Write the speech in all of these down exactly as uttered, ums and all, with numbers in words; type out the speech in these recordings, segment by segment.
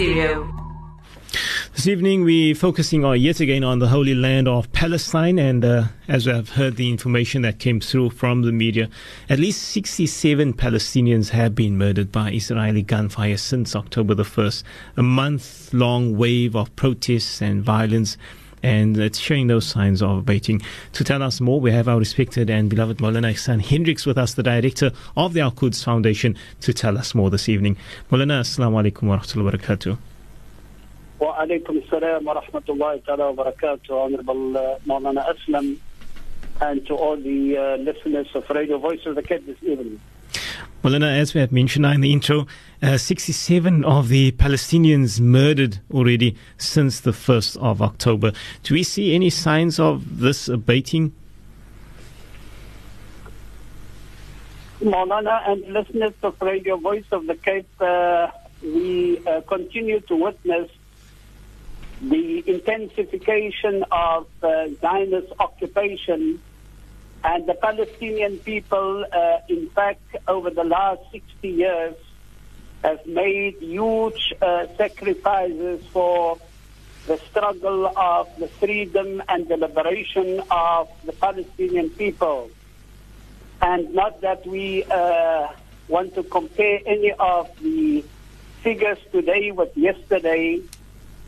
Studio. This evening we're focusing on yet again on the Holy Land of Palestine, and uh, as we have heard the information that came through from the media, at least sixty-seven Palestinians have been murdered by Israeli gunfire since October the first, a month-long wave of protests and violence, and it's showing those signs of abating. To tell us more, we have our respected and beloved Mawlana Ihsaan Hendricks with us, the director of the Al Quds Foundation, to tell us more this evening. Mawlana, assalamu alaikum wa rahmatullahi wa barakatuh. Wa alaikum salam wa rahmatullahi ta'ala wa barakatuh, Honorable uh, Mawlana Aslam, and to all the uh, listeners of Radio Voice of the Cape this evening. Mawlana, as we have mentioned in the intro, uh, sixty-seven of the Palestinians murdered already since the first of October. Do we see any signs of this abating? Mawlana and listeners of Radio Voice of the Cape, uh, we uh, continue to witness the intensification of uh, Zionist occupation, and the Palestinian people, uh, in fact, over the last sixty years, have made huge uh, sacrifices for the struggle of the freedom and the liberation of the Palestinian people. And not that we uh, want to compare any of the figures today with yesterday,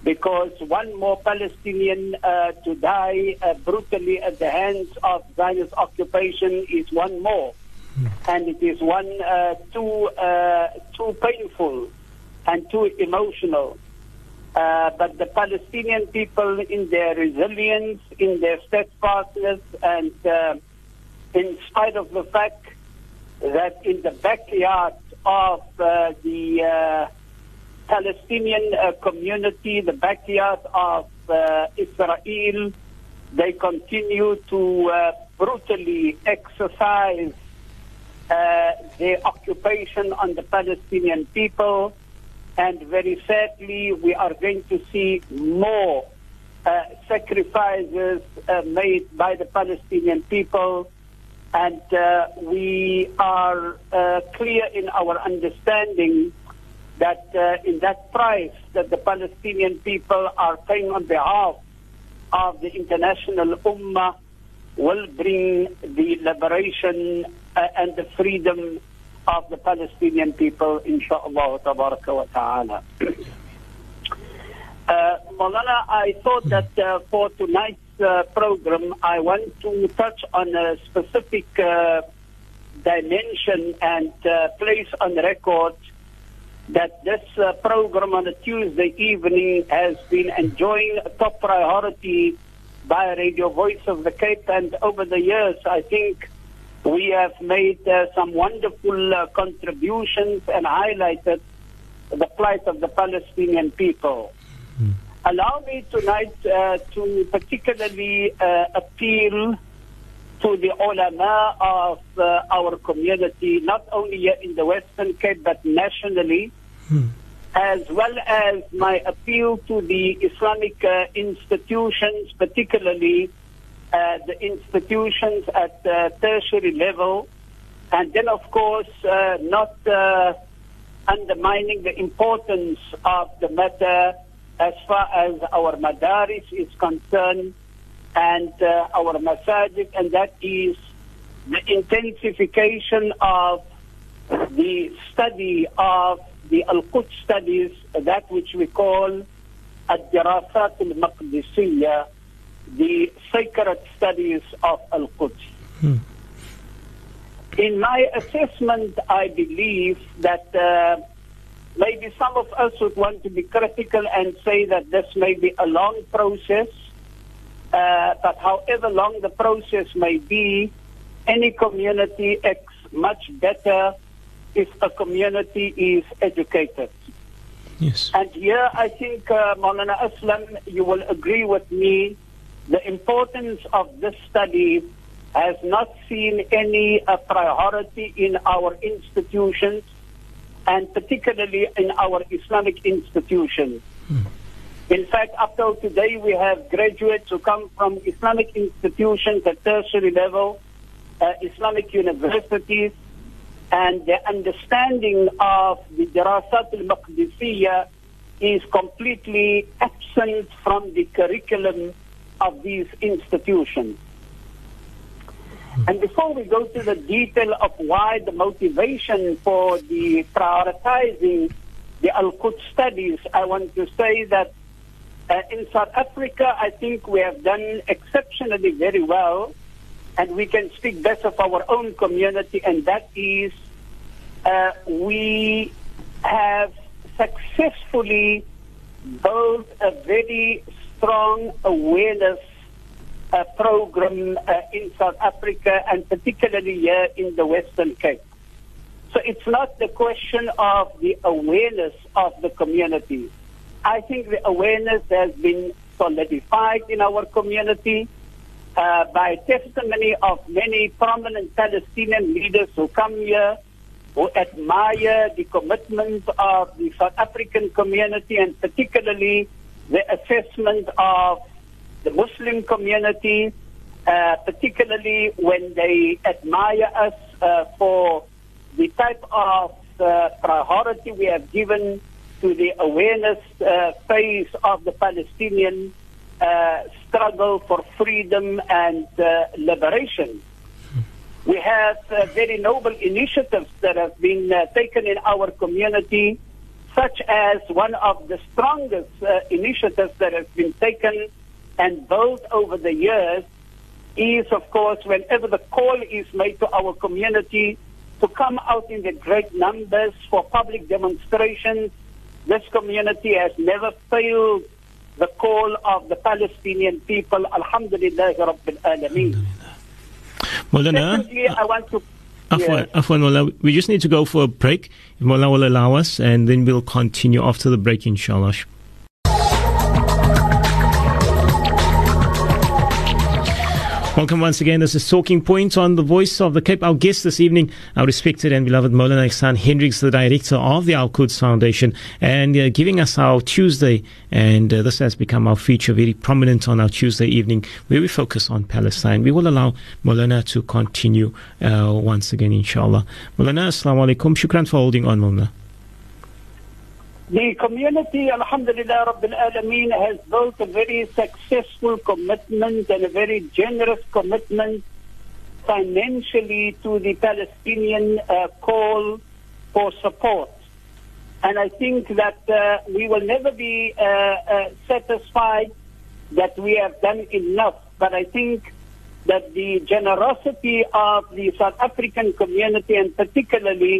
because one more Palestinian uh, to die uh, brutally at the hands of Zionist occupation is one more. Mm. And it is one uh, too, uh, too painful and too emotional. Uh, but the Palestinian people, in their resilience, in their steadfastness, and uh, in spite of the fact that in the backyard of uh, the Uh, Palestinian uh, community, the backyard of uh, Israel, they continue to uh, brutally exercise uh, their occupation on the Palestinian people. And very sadly, we are going to see more uh, sacrifices uh, made by the Palestinian people. And uh, we are uh, clear in our understanding that uh, in that price that the Palestinian people are paying on behalf of the international ummah will bring the liberation uh, and the freedom of the Palestinian people, inshaAllah tabaraka wa ta'ala. Uh, Mawlana, I thought that uh, for tonight's uh, program, I want to touch on a specific uh, dimension and uh, place on record that this uh, program on a Tuesday evening has been enjoying top priority by Radio Voice of the Cape. And over the years, I think we have made uh, some wonderful uh, contributions and highlighted the plight of the Palestinian people. Mm. Allow me tonight uh, to particularly uh, appeal to the ulama of uh, our community, not only here in the Western Cape, but nationally, hmm. as well as my appeal to the Islamic uh, institutions, particularly uh, the institutions at uh, tertiary level, and then, of course, uh, not uh, undermining the importance of the matter as far as our madaris is concerned, and uh, our masajid, and that is the intensification of the study of the Al-Quds studies, that which we call Al-Dirasat Al-Maqdisiyya, the sacred studies of Al-Quds. Hmm. In my assessment, I believe that uh, maybe some of us would want to be critical and say that this may be a long process. Uh, but however long the process may be, any community acts much better if a community is educated. Yes. And here I think, uh, Mawlana Aslam, you will agree with me, the importance of this study has not seen any uh, priority in our institutions, and particularly in our Islamic institutions. Mm. In fact, up till today, we have graduates who come from Islamic institutions at tertiary level, uh, Islamic universities, and their understanding of the Dirasat al-Maqdisiyya is completely absent from the curriculum of these institutions. And before we go to the detail of why the motivation for the prioritizing the Al-Quds studies, I want to say that uh, in South Africa, I think we have done exceptionally very well, and we can speak best of our own community, and that is uh, we have successfully built a very strong awareness Uh, program uh, in South Africa, and particularly here in the Western Cape. So it's not the question of the awareness of the community. I think the awareness has been solidified in our community uh, by testimony of many prominent Palestinian leaders who come here, who admire the commitment of the South African community, and particularly the assessment of the Muslim community, uh, particularly when they admire us uh, for the type of uh, priority we have given to the awareness uh, phase of the Palestinian uh, struggle for freedom and uh, liberation. We have uh, very noble initiatives that have been uh, taken in our community, such as one of the strongest uh, initiatives that has been taken and built over the years is, of course, whenever the call is made to our community to come out in the great numbers for public demonstrations, this community has never failed the call of the Palestinian people. Alhamdulillah, Rabbil Alameen. Secondly, I want to... Afwan, Afwan, Mawlana, we just need to go for a break, if Mawlana will allow us, and then we'll continue after the break, inshallah. Welcome once again. This is Talking Points on the Voice of the Cape. Our guest this evening, our respected and beloved Mawlana Ihsaan Hendricks, the director of the Al Quds Foundation, and uh, giving us our Tuesday. And uh, this has become our feature, very prominent on our Tuesday evening, where we focus on Palestine. We will allow Mawlana to continue uh, once again, inshallah. Mawlana, assalamu alaikum. Shukran for holding on, Mawlana. The community, alhamdulillah, Rabbil Alameen, has built a very successful commitment and a very generous commitment financially to the Palestinian uh, call for support. And I think that uh, we will never be uh, uh, satisfied that we have done enough. But I think that the generosity of the South African community, and particularly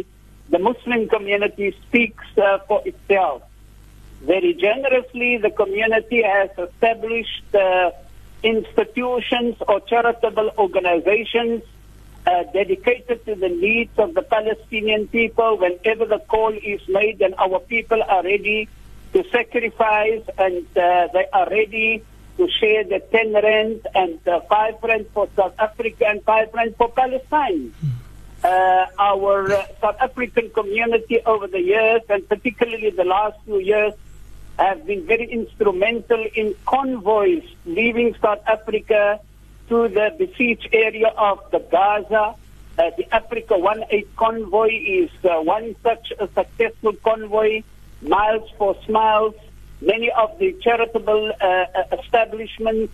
the Muslim community, speaks uh, for itself. Very generously, the community has established uh, institutions or charitable organizations uh, dedicated to the needs of the Palestinian people whenever the call is made, and our people are ready to sacrifice, and uh, they are ready to share the ten rand and uh, five rand for South Africa and five rand for Palestine. Mm. Uh, our uh, South African community over the years, and particularly the last few years, have been very instrumental in convoys leaving South Africa to the besieged area of the Gaza. Uh, the Africa eighteen convoy is uh, one such a successful convoy, Miles for Smiles. Many of the charitable uh, establishments,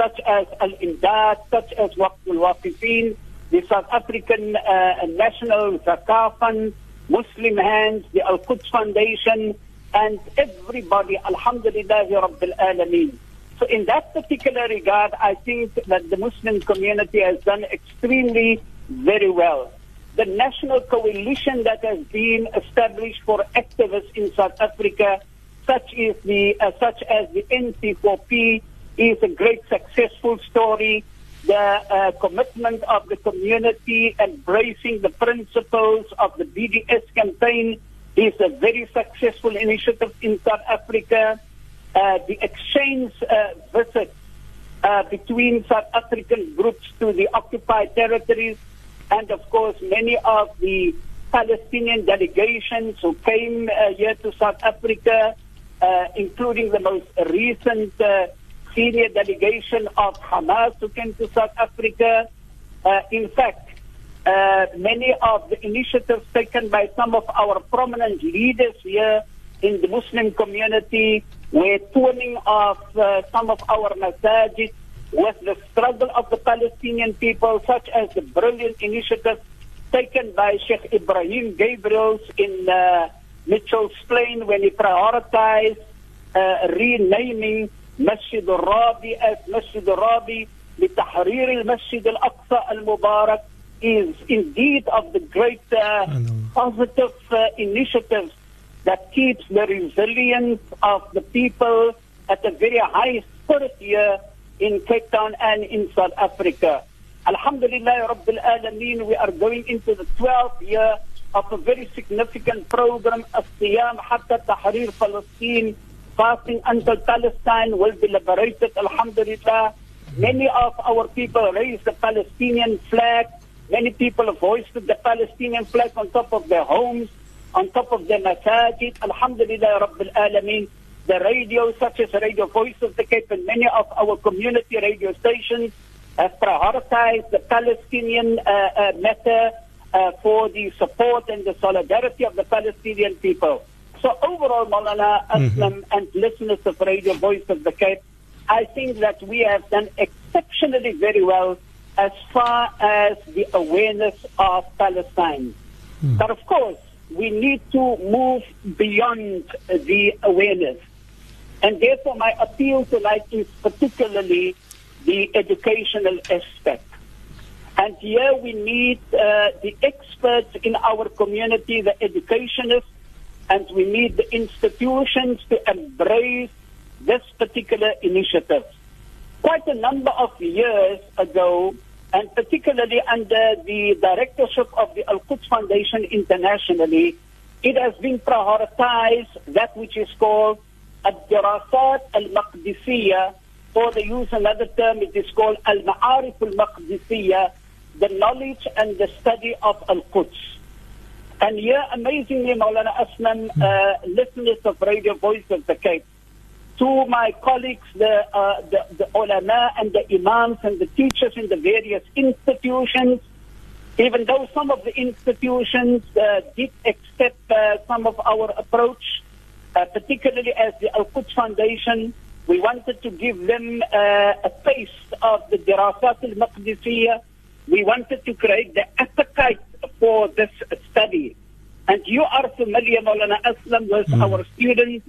such as Al Indad, such as Waqf al Waqifin, the South African uh, National Zakah Fund, Muslim Hands, the Al Quds Foundation, and everybody, alhamdulillah, Rabbil Alameen. So in that particular regard, I think that the Muslim community has done extremely very well. The national coalition that has been established for activists in South Africa, such as the, uh, such as the N C four P, is a great successful story. The uh, commitment of the community embracing the principles of the B D S campaign is a very successful initiative in South Africa. Uh, the exchange uh, visits uh, between South African groups to the occupied territories, and of course many of the Palestinian delegations who came uh, here to South Africa, uh, including the most recent uh, senior delegation of Hamas who came to South Africa. Uh, in fact, uh, many of the initiatives taken by some of our prominent leaders here in the Muslim community. We're turning off uh, some of our masajid with the struggle of the Palestinian people, such as the brilliant initiative taken by Sheikh Ibrahim Gabriels in uh, Mitchell's Plain, when he prioritized uh, renaming Masjid al-Rabi as Masjid al-Rabi, لتحرير المسجد الأقصى المبارك, is indeed of the great uh, positive uh, initiatives that keeps the resilience of the people at a very high spirit here in Cape Town and in South Africa. Alhamdulillah Rabbil Alameen, we are going into the twelfth year of a very significant program of Siyam Hatta Tahrir Palestine, fasting until Palestine will be liberated, alhamdulillah. Many of our people raised the Palestinian flag. Many people voiced the Palestinian flag on top of their homes, on top of their masajid. Alhamdulillah Rabbil Alameen. The radio, such as Radio Voice of the Cape and many of our community radio stations, have prioritized the Palestinian uh, uh, matter uh, for the support and the solidarity of the Palestinian people. So overall, Mawlana, Aslam mm-hmm. and listeners of Radio Voice of the Cape, I think that we have done exceptionally very well as far as the awareness of Palestine. Mm. But of course, we need to move beyond the awareness. And therefore, my appeal tonight is particularly the educational aspect. And here we need uh, the experts in our community, the educationists, and we need the institutions to embrace this particular initiative. Quite a number of years ago, and particularly under the directorship of the Al Quds Foundation internationally, it has been prioritized that which is called Ad-Dirasat Al-Maqdisiyya, or they use another term, it is called Al-Ma'arif Al-Maqdisiyya, the knowledge and the study of Al Quds. And here, amazingly, Mawlana Aslam, uh, listeners of Radio Voice of the Cape, to my colleagues, the, uh, the, the ulama and the imams and the teachers in the various institutions, even though some of the institutions uh, did accept uh, some of our approach, uh, particularly as the Al Quds Foundation, we wanted to give them uh, a taste of the Dirasat al-Maqdisiyya. We wanted to create the appetite for this study. And you are familiar, Mawlana Aslam, with mm. our students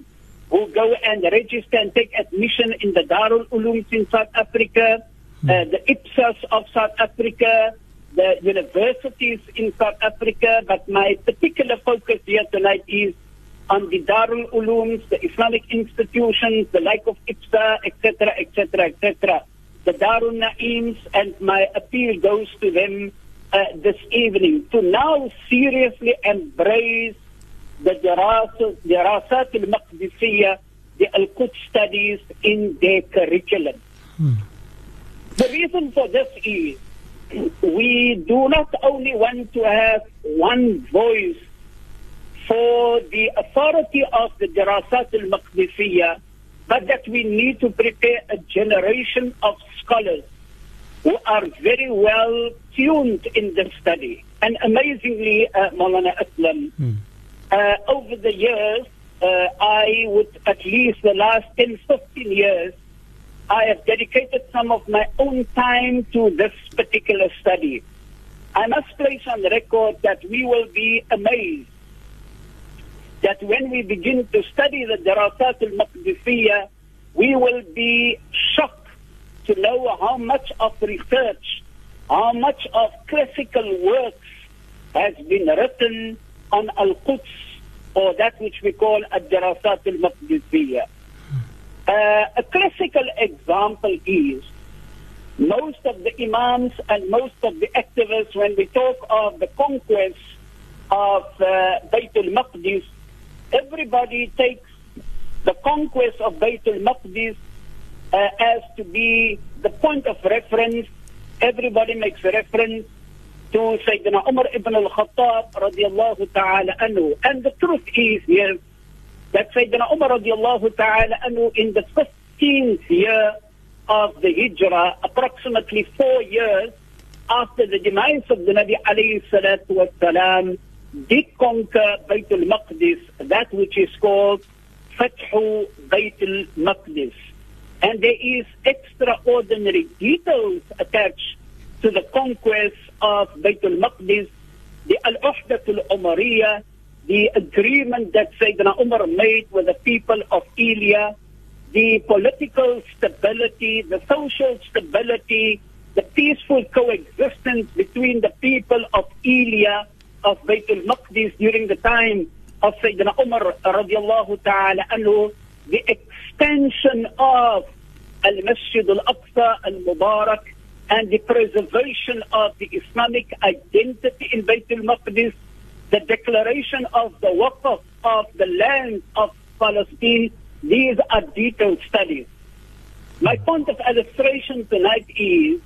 who go and register and take admission in the Darul Ulooms in South Africa, uh, the I P S As of South Africa, the universities in South Africa. But my particular focus here tonight is on the Darul Ulooms, the Islamic institutions, the like of I P S A, et cetera, et cetera, et cetera, the Darul Naims, and my appeal goes to them uh, this evening to now seriously embrace the Dirasat al-Maqdisiyya, the Al-Quds studies in their curriculum. Hmm. The reason for this is we do not only want to have one voice for the authority of the Dirasat al-Maqdisiyya, but that we need to prepare a generation of scholars who are very well tuned in the study. And amazingly, uh, Mawlana Aslam, hmm. Uh, over the years, uh, I would, at least the last ten, fifteen years, I have dedicated some of my own time to this particular study. I must place on record that we will be amazed that when we begin to study the Dirasat al-Maqdisiyya, we will be shocked to know how much of research, how much of classical works has been written on Al-Quds, or that which we call Ad-Dirasat al-Maqdisiyya. Uh, a classical example is most of the imams and most of the activists, when we talk of the conquest of uh, Bayt al-Maqdis, everybody takes the conquest of Bayt al-Maqdis uh, as to be the point of reference. Everybody makes reference to Sayyidina Umar ibn al-Khattab radiallahu ta'ala anhu. And the truth is here that Sayyidina Umar radiallahu ta'ala anhu, in the fifteenth year of the Hijrah, approximately four years after the demise of the Nabi alayhi salatu wasalam, did conquer Bayt al-Maqdis, that which is called Fathu Bayt al-Maqdis. And there is extraordinary details attached to the conquest of Bayt al-Maqdis, the Al-Uhdat al-Umariyah, the agreement that Sayyidina Umar made with the people of Ilia, the political stability, the social stability, the peaceful coexistence between the people of Ilia, of Bayt al-Maqdis during the time of Sayyidina Umar radiallahu ta'ala anhu, the extension of Al-Masjid Al-Aqsa Al-Mubarak, and the preservation of the Islamic identity in Bayt al-Maqdis, the declaration of the Waqf of the land of Palestine. These are detailed studies. My point of illustration tonight is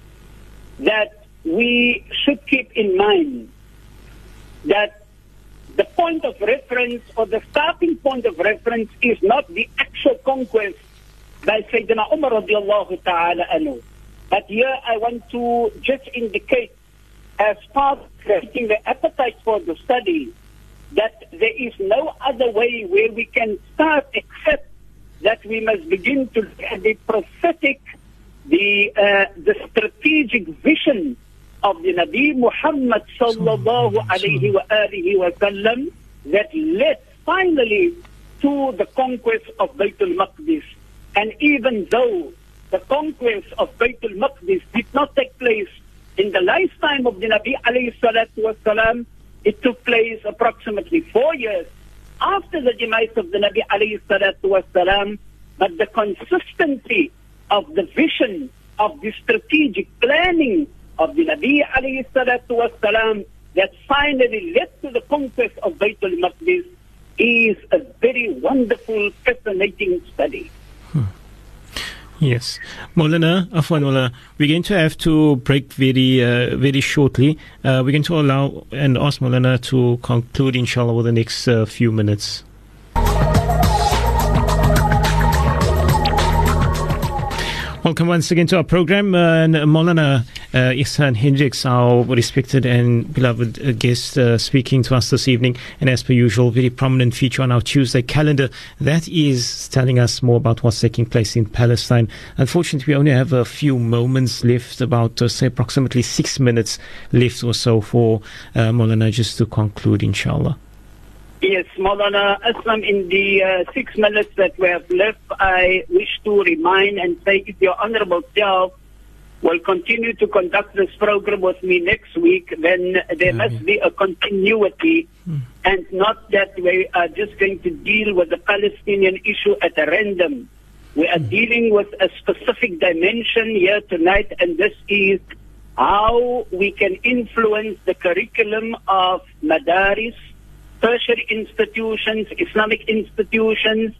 that we should keep in mind that the point of reference, or the starting point of reference, is not the actual conquest by Sayyidina Umar radiallahu ta'ala anhu. But here I want to just indicate, as part of creating the appetite for the study, that there is no other way where we can start except that we must begin to look at the prophetic, the, uh, the strategic vision of the Nabi Muhammad sallallahu alayhi wa alihi wa sallam that led finally to the conquest of Bayt al-Maqdis. And even though the conquest of Bayt al-Maqdis did not take place in the lifetime of the Nabi alayhi salatu wa salam, it took place approximately four years after the demise of the Nabi alayhi salatu wa salam, but the consistency of the vision, of the strategic planning of the Nabi alayhi salatu was salam that finally led to the conquest of Bayt al-Maqdis is a very wonderful, fascinating study. Hmm. Yes. Mawlana, Afwan Mawlana, we're going to have to break very, uh, very shortly. Uh, we're going to allow and ask Mawlana to conclude, inshallah, over the next uh, few minutes. Welcome once again to our program, uh, and Mawlana uh, Ihsaan Hendricks, our respected and beloved uh, guest, uh, speaking to us this evening, and as per usual, very prominent feature on our Tuesday calendar that is telling us more about what's taking place in Palestine. Unfortunately, we only have a few moments left, about uh, say approximately six minutes left or so, for uh, Mawlana just to conclude, inshallah. Yes, Mawlana Aslam, in the uh, six minutes that we have left, I wish to remind and say, if your honorable self will continue to conduct this program with me next week, then there yeah, must yeah. be a continuity, mm. and not that we are just going to deal with the Palestinian issue at random. We are mm. dealing with a specific dimension here tonight, and this is how we can influence the curriculum of madaris, tertiary institutions, Islamic institutions,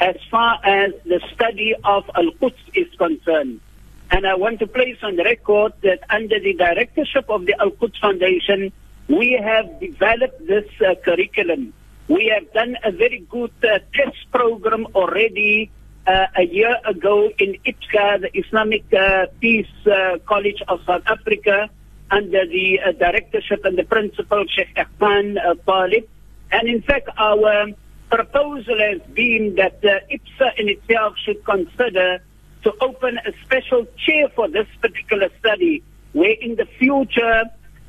as far as the study of Al-Quds is concerned. And I want to place on record that under the directorship of the Al Quds Foundation, we have developed this uh, curriculum. We have done a very good uh, test program already uh, a year ago in I P S A, the Islamic uh, Peace uh, College of South Africa, under the uh, directorship and the principal, Sheikh Iqbal uh, Talib. And in fact, our proposal has been that uh, I P S A in itself should consider to open a special chair for this particular study, where in the future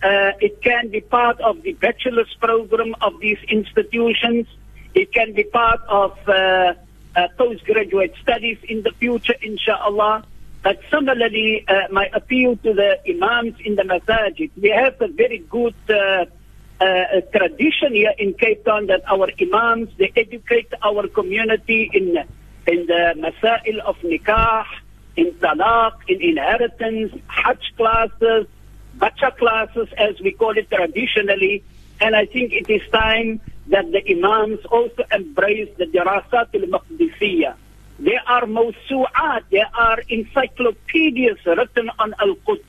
uh, it can be part of the bachelor's program of these institutions. It can be part of uh, uh, postgraduate studies in the future, inshallah. But similarly, uh, my appeal to the imams in the masajid, we have a very good uh, uh, tradition here in Cape Town that our imams, they educate our community in, in the masail of nikah, in talaq, in inheritance, hajj classes, bacha classes, as we call it traditionally. And I think it is time that the imams also embrace the dirasat al-maqdisiyah. There are mawsu'at, there are encyclopedias written on Al-Quds.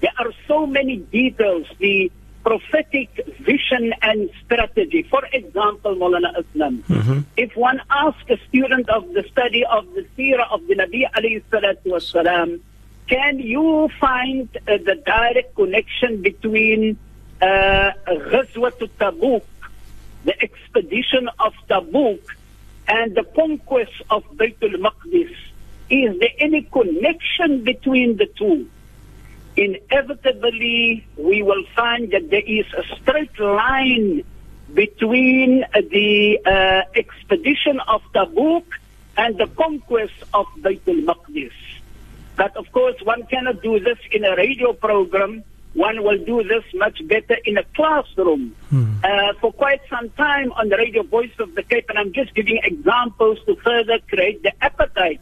There are so many details, the prophetic vision and strategy. For example, Mawlana Islam, mm-hmm. if one asks a student of the study of the seerah of the Nabi alayhi salatu wasalam, can you find uh, the direct connection between uh, Ghazwat al-Tabuk, the expedition of Tabuk, and the conquest of Baitul Maqdis. Is there any connection between the two? Inevitably, we will find that there is a straight line between the uh, expedition of Tabuk and the conquest of Baitul Maqdis. But of course, one cannot do this in a radio program. One will do this much better in a classroom. Hmm. Uh, for quite some time on the Radio Voice of the Cape, and I'm just giving examples to further create the appetite,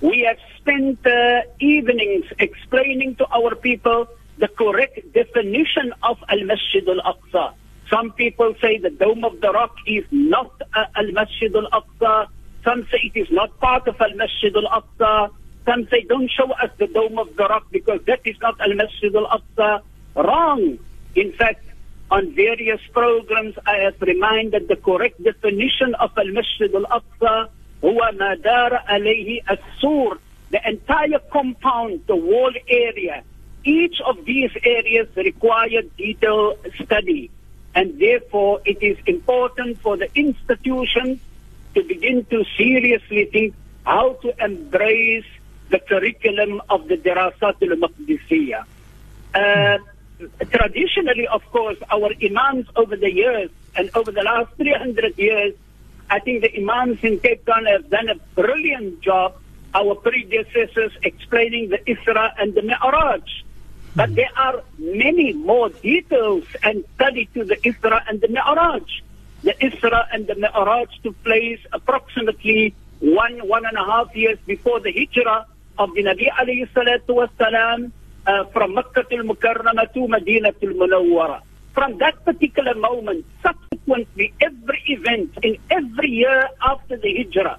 we have spent uh, evenings explaining to our people the correct definition of Al-Masjid Al-Aqsa. Some people say the Dome of the Rock is not uh, Al-Masjid Al-Aqsa. Some say it is not part of Al-Masjid Al-Aqsa. Some say, don't show us the Dome of the Rock because that is not Al-Masjid Al-Aqsa. Wrong. In fact, on various programs, I have reminded the correct definition of Al-Masjid Al-Aqsa, huwa ma dara alayhi as-sur, the entire compound, the wall area. Each of these areas requires detailed study. And therefore, it is important for the institution to begin to seriously think how to embrace the curriculum of the Dirasat al-Maqdisiyya. Uh, traditionally, of course, our imams over the years, and over the last three hundred years, I think the imams in Cape Town have done a brilliant job, our predecessors explaining the Isra and the Mi'raj. But there are many more details and study to the Isra and the Mi'raj. The Isra and the Mi'raj took place approximately one, one and a half years before the Hijrah of the Nabi alayhi salatu was salam uh, from Makkah al-Mukarramah to Medina al-Munawwara. From that particular moment, subsequently, every event in every year after the Hijrah,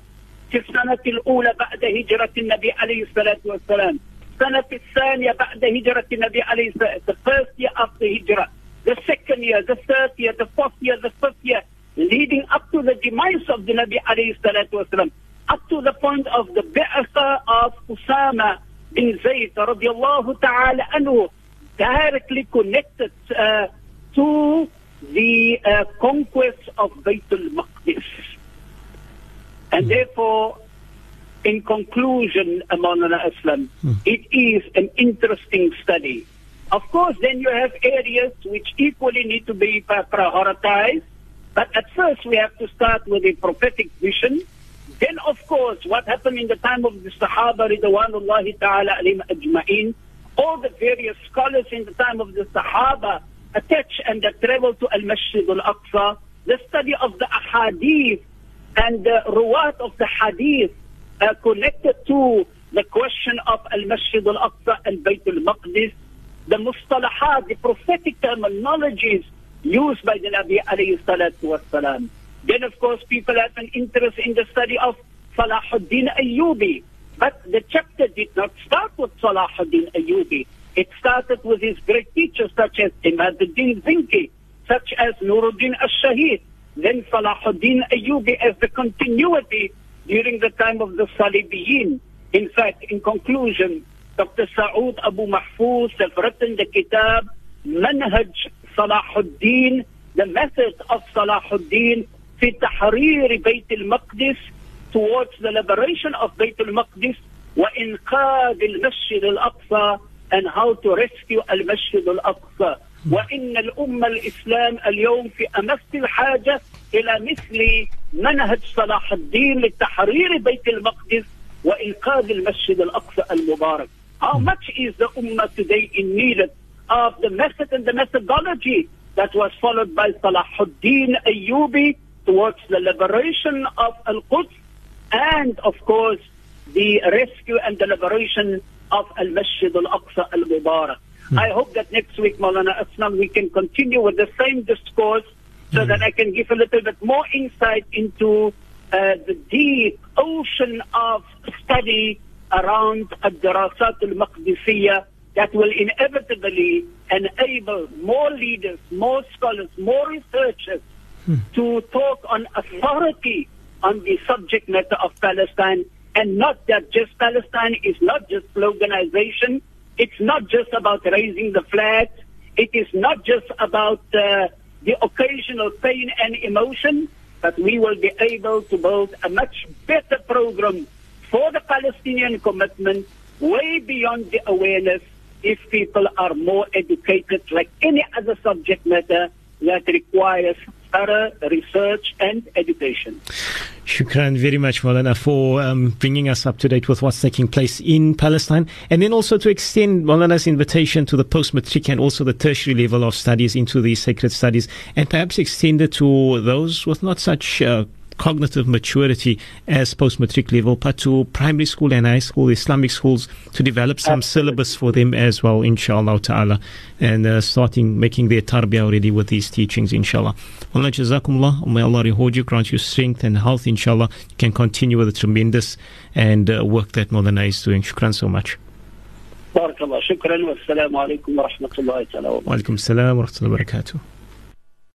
Sanat al-Ula ba'da Hijrat al-Nabi alayhi salatu was salam, Sanat al-Thaniya ba'da Hijrat al-Nabi alayhi salatu, the first year after Hijrah, the second year, the third year, the fourth year, the fifth year, leading up to the demise of the Nabi alayhi salatu was salam, up to the point of the bi'atha of Usama bin Zayd radiallahu ta'ala anhu, directly connected uh, to the uh, conquest of Baitul Maqdis. And mm. therefore, in conclusion, Mawlana Aslam, mm. it is an interesting study. Of course, then you have areas which equally need to be prioritized, but at first we have to start with a prophetic vision. Then, of course, what happened in the time of the Sahaba, Ridwanullahi Ta'ala alim ajma'in, all the various scholars in the time of the Sahaba attached and that travel to Al-Masjid Al-Aqsa, the study of the Ahadith and the Ruwat of the Hadith uh, connected to the question of Al-Masjid Al-Aqsa and Bayt Al-Maqdis, the Mustalahat, the prophetic terminologies used by the Nabi alayhi salatu was salam. Then, of course, people have an interest in the study of Salahuddin Ayyubi. But the chapter did not start with Salahuddin Ayyubi. It started with his great teachers such as Imad al-Din Zinki, such as Nuruddin al-Shaheed. Then Salahuddin Ayyubi as the continuity during the time of the Salibiyin. In fact, in conclusion, Doctor Sa'ud Abu Mahfouz has written the kitab Manhaj Salahuddin, the method of Salahuddin, في تحرير بيت المقدس towards the liberation of بيت المقدس وإنقاذ المسجد الأقصى and how to rescue المسجد الأقصى وإن الأمة الإسلام اليوم في أمس الحاجة إلى مثل منهج صلاح الدين لتحرير بيت المقدس وإنقاذ المسجد الأقصى المبارك. How much is the Ummah today in need of the method and the methodology that was followed by Salahuddin Ayyubi towards the liberation of Al-Quds and, of course, the rescue and the liberation of Al-Masjid Al-Aqsa Al-Mubarak. Mm. I hope that next week, Mawlana Aslam, we can continue with the same discourse so mm. that I can give a little bit more insight into uh, the deep ocean of study around Al-Dirasat Al-Maqdisiyya that will inevitably enable more leaders, more scholars, more researchers Hmm. to talk on authority on the subject matter of Palestine, and not that just Palestine is not just sloganization, it's not just about raising the flag, It is not just about uh, the occasional pain and emotion, but we will be able to build a much better program for the Palestinian commitment way beyond the awareness if people are more educated, like any other subject matter that requires thorough research and education. Shukran very much, Mawlana, for um, bringing us up to date with what's taking place in Palestine, and then also to extend Mawlana's invitation to the post-matric and also the tertiary level of studies into these sacred studies, and perhaps extend it to those with not such uh, cognitive maturity as post-matric level, but to primary school and high school, Islamic schools, to develop some Absolutely. syllabus for them as well, inshallah ta'ala, and uh, starting making their tarbiyah already with these teachings, inshallah. Allah jazakumullah, may Allah reward you, grant you strength and health, inshallah. You can continue with the tremendous and uh, work that Mawlana is doing. Shukran so much. Barakallah, shukran, wassalamu alaikum wa rahmatullahi wa barakatuh.